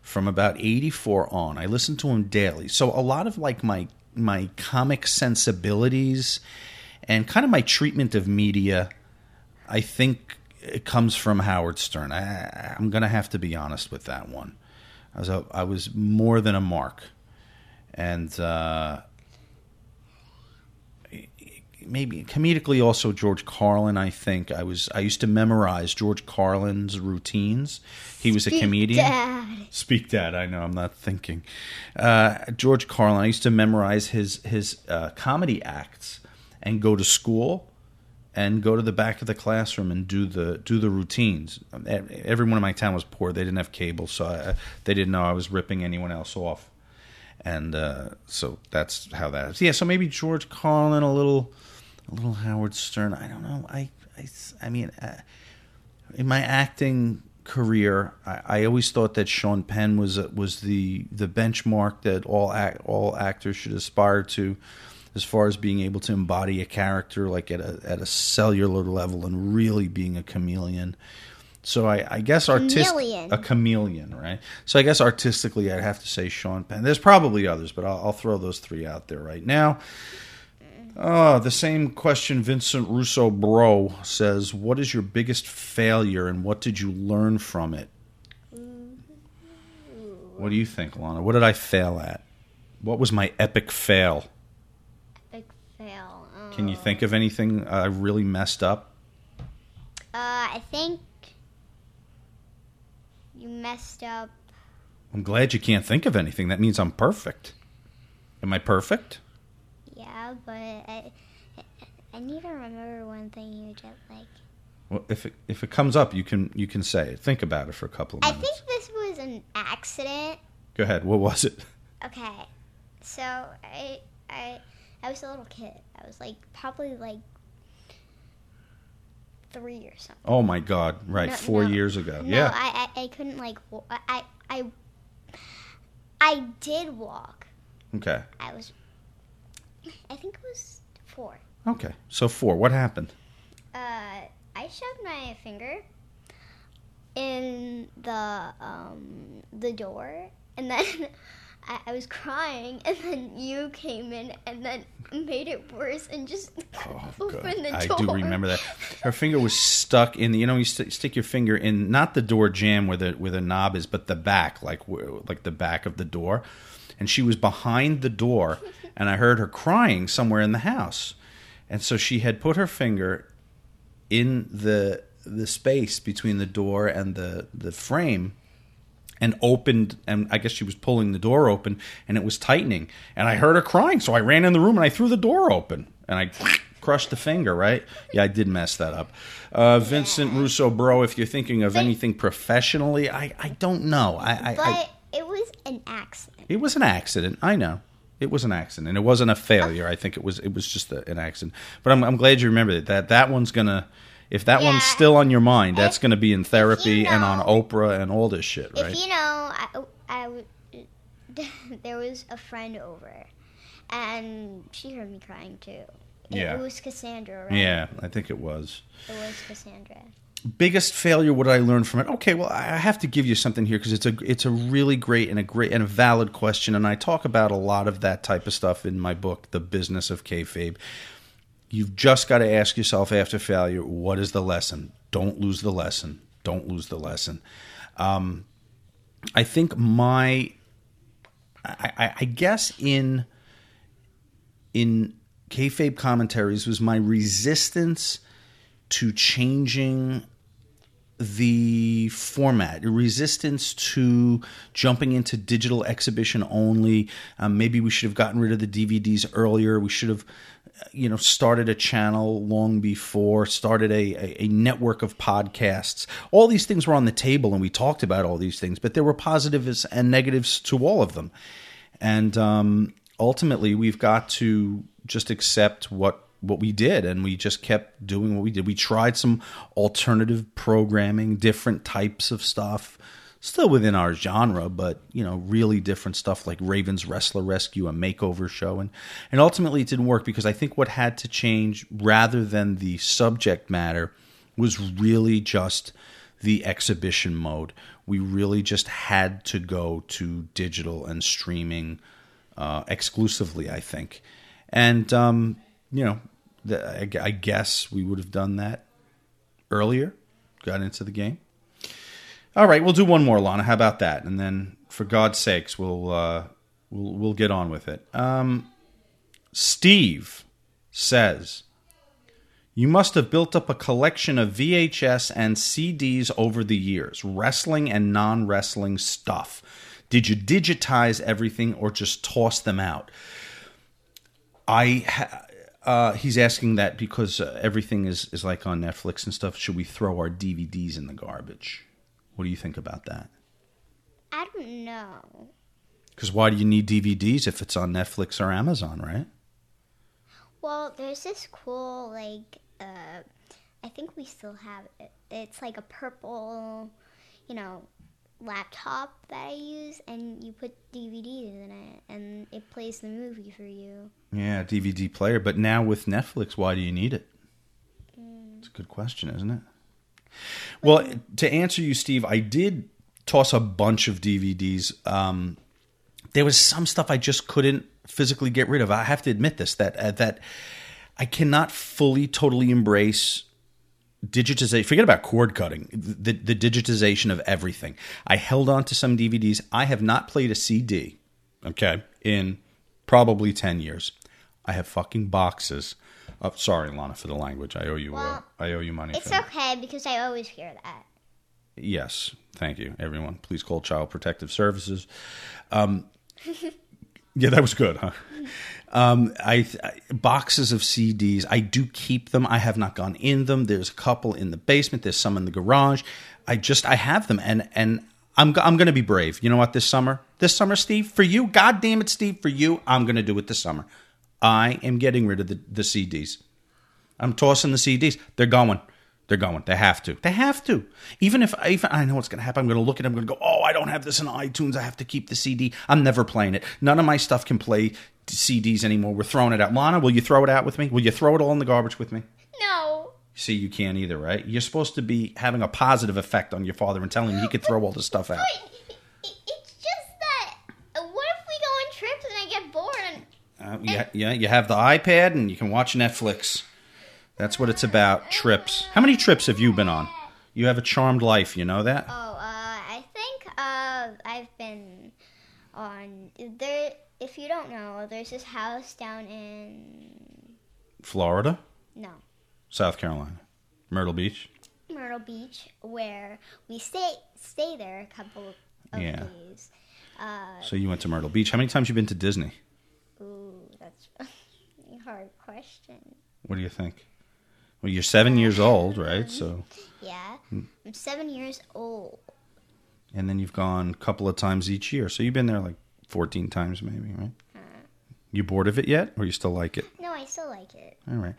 From about eighty-four on, I listened to him daily. So a lot of like my my comic sensibilities and kind of my treatment of media, I think it comes from Howard Stern. I, I'm going to have to be honest with that one. I was a, I was more than a mark, and uh, maybe comedically also George Carlin. I think I was I used to memorize George Carlin's routines. He was a comedian. Dad. Speak Dad. I know. I'm not thinking. Uh, George Carlin. I used to memorize his his uh, comedy acts and go to school and go to the back of the classroom and do the do the routines. Everyone in my town was poor. They didn't have cable, so I, they didn't know I was ripping anyone else off. And uh, so that's how that is. Yeah. So maybe George Carlin, a little, a little Howard Stern. I don't know. I I, I mean, uh, in my acting career, I, I always thought that Sean Penn was uh, was the, the benchmark that all act, all actors should aspire to, as far as being able to embody a character like at a at a cellular level and really being a chameleon. So I, I guess artistically, a chameleon, right? So I guess artistically, I'd have to say Sean Penn. There's probably others, but I'll, I'll throw those three out there right now. Oh, the same question Vincent Russo Bro says, what is your biggest failure and what did you learn from it? What do you think, Lana? What did I fail at? What was my epic fail? Epic fail. Um, Can you think of anything I uh, really messed up? Uh, I think You messed up. I'm glad you can't think of anything. That means I'm perfect. Am I perfect? Yeah, but I, I need to remember one thing you did like. Well, if it, if it comes up, you can you can say it. Think about it for a couple of minutes. I think this was an accident. Go ahead. What was it? Okay. So I I I was a little kid. I was like probably like three or something. Oh my God! Right, no, four no, years ago. No, yeah. I, I I couldn't like I I I did walk. Okay. I was. I think it was four. Okay, so four. What happened? Uh. I shoved my finger in the um, the door, and then I, I was crying, and then you came in and then made it worse and just oh, opened the I door. I do remember that. Her finger was stuck in the, you know, you st- stick your finger in, not the door jamb where the, where the knob is, but the back, like like the back of the door. And she was behind the door, and I heard her crying somewhere in the house. And so she had put her finger in the the space between the door and the, the frame and opened, and I guess she was pulling the door open, and it was tightening. And I heard her crying, so I ran in the room and I threw the door open. And I crushed the finger, right? Yeah, I did mess that up. Uh, Vincent yeah. Russo, bro, if you're thinking of but, anything professionally, I, I don't know. I, I But I, it was an accident. It was an accident, I know. It was an accident. It wasn't a failure. I think it was it was just a, an accident. But I'm I'm glad you remembered it. That that one's gonna if that yeah. one's still on your mind, that's if, gonna be in therapy you know, and on Oprah and all this shit, right? If you know, I, I there was a friend over, and she heard me crying too. It, yeah, it was Cassandra, right? Yeah, I think it was. It was Cassandra. Biggest failure, what I learned from it? Okay, well, I have to give you something here because it's a it's a really great and a great and a valid question, and I talk about a lot of that type of stuff in my book, The Business of Kayfabe. You've just got to ask yourself after failure, what is the lesson? Don't lose the lesson. Don't lose the lesson. Um, I think my, I, I, I guess in in Kayfabe Commentaries was my resistance to changing the format, resistance to jumping into digital exhibition only. Um, maybe we should have gotten rid of the D V Ds earlier. We should have, you know, started a channel long before, started a, a, a network of podcasts. All these things were on the table, and we talked about all these things, but there were positives and negatives to all of them. And um, ultimately, we've got to just accept what what we did, and we just kept doing what we did. We tried some alternative programming, different types of stuff, still within our genre, but, you know, really different stuff like Raven's Wrestler Rescue, a makeover show. And, and ultimately it didn't work because I think what had to change rather than the subject matter was really just the exhibition mode. We really just had to go to digital and streaming uh, exclusively, I think. And, um, you know, I guess we would have done that earlier, got into the game. All right, we'll do one more, Lana. How about that? And then, for God's sakes, we'll uh, we'll we'll get on with it. Um, Steve says, you must have built up a collection of V H S and C Ds over the years, wrestling and non-wrestling stuff. Did you digitize everything or just toss them out? I... Ha- Uh, he's asking that because uh, everything is, is like on Netflix and stuff. Should we throw our D V Ds in the garbage? What do you think about that? I don't know. Because why do you need D V Ds if it's on Netflix or Amazon, right? Well, there's this cool, like, uh, I think we still have it. It's like a purple, you know, laptop that I use, and you put D V Ds in it, and it plays the movie for you. Yeah, D V D player. But now with Netflix, why do you need it? Mm. It's a good question, isn't it? Well, to answer you, Steve, I did toss a bunch of D V Ds. Um, there was some stuff I just couldn't physically get rid of. I have to admit this, that uh, that I cannot fully, totally embrace digitization. Forget about cord cutting. The, the digitization of everything. I held on to some D V Ds. I have not played a C D, okay, in probably ten years. I have fucking boxes. Oh, sorry, Lana, for the language. I owe you. Well, uh, I owe you money. It's for okay that. Because I always hear that. Yes. Thank you, everyone. Please call Child Protective Services. Um, yeah, that was good, huh? Um, I, I boxes of C Ds. I do keep them. I have not gone in them. There's a couple in the basement. There's some in the garage. I just I have them, and and I'm I'm going to be brave. You know what? This summer, this summer, Steve, for you. God damn it, Steve, for you. I'm going to do it this summer. I am getting rid of the, the C Ds. I'm tossing the C Ds. They're going. They're going. They have to. They have to. Even if I, even I know what's going to happen, I'm going to look at it. I'm going to go, oh, I don't have this in iTunes. I have to keep the C D. I'm never playing it. None of my stuff can play C Ds anymore. We're throwing it out. Lana, will you throw it out with me? Will you throw it all in the garbage with me? No. See, you can't either, right? You're supposed to be having a positive effect on your father and telling him he could throw all this stuff out. It's just that, what if we go on trips and I get bored? And, uh, and- yeah, yeah, you have the iPad and you can watch Netflix. That's what it's about, trips. How many trips have you been on? You have a charmed life, you know that? Oh, uh, I think uh, I've been on... there. If you don't know, there's this house down in... Florida? No. South Carolina. Myrtle Beach? Myrtle Beach, where we stay stay there a couple of yeah. days. Uh, so you went to Myrtle Beach. How many times have you been to Disney? Ooh, that's a hard question. What do you think? Well, you're seven years old, right? So yeah, I'm seven years old. And then you've gone a couple of times each year. So you've been there like fourteen times maybe, right? Uh, you bored of it yet, or you still like it? No, I still like it. All right.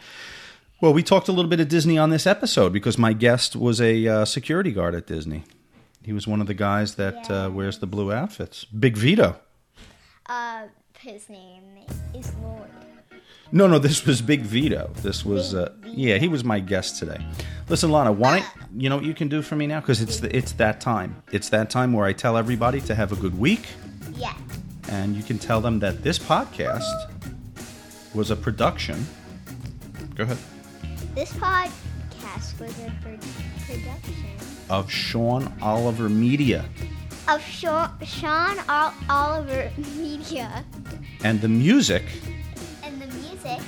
Well, we talked a little bit of Disney on this episode because my guest was a uh, security guard at Disney. He was one of the guys that yeah. uh, wears the blue outfits. Big Vito. Uh, his name is Lloyd. No, no, this was Big Vito. This was, uh, yeah, he was my guest today. Listen, Lana, why don't you know what you can do for me now? Because it's the, it's that time. It's that time where I tell everybody to have a good week. Yeah. And you can tell them that this podcast was a production. Go ahead. This podcast was a pro- production. Of Sean Oliver Media. Of Sean, Sean Ol- Oliver Media. And the music...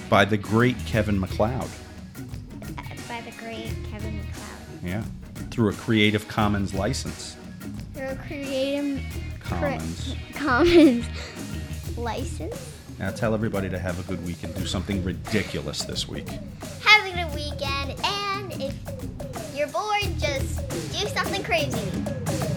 by the great Kevin McLeod. By the great Kevin McLeod. Yeah. Through a Creative Commons license. Through a Creative Commons cre- Commons license. Now tell everybody to have a good week and do something ridiculous this week. Have a good weekend, and if you're bored, just do something crazy.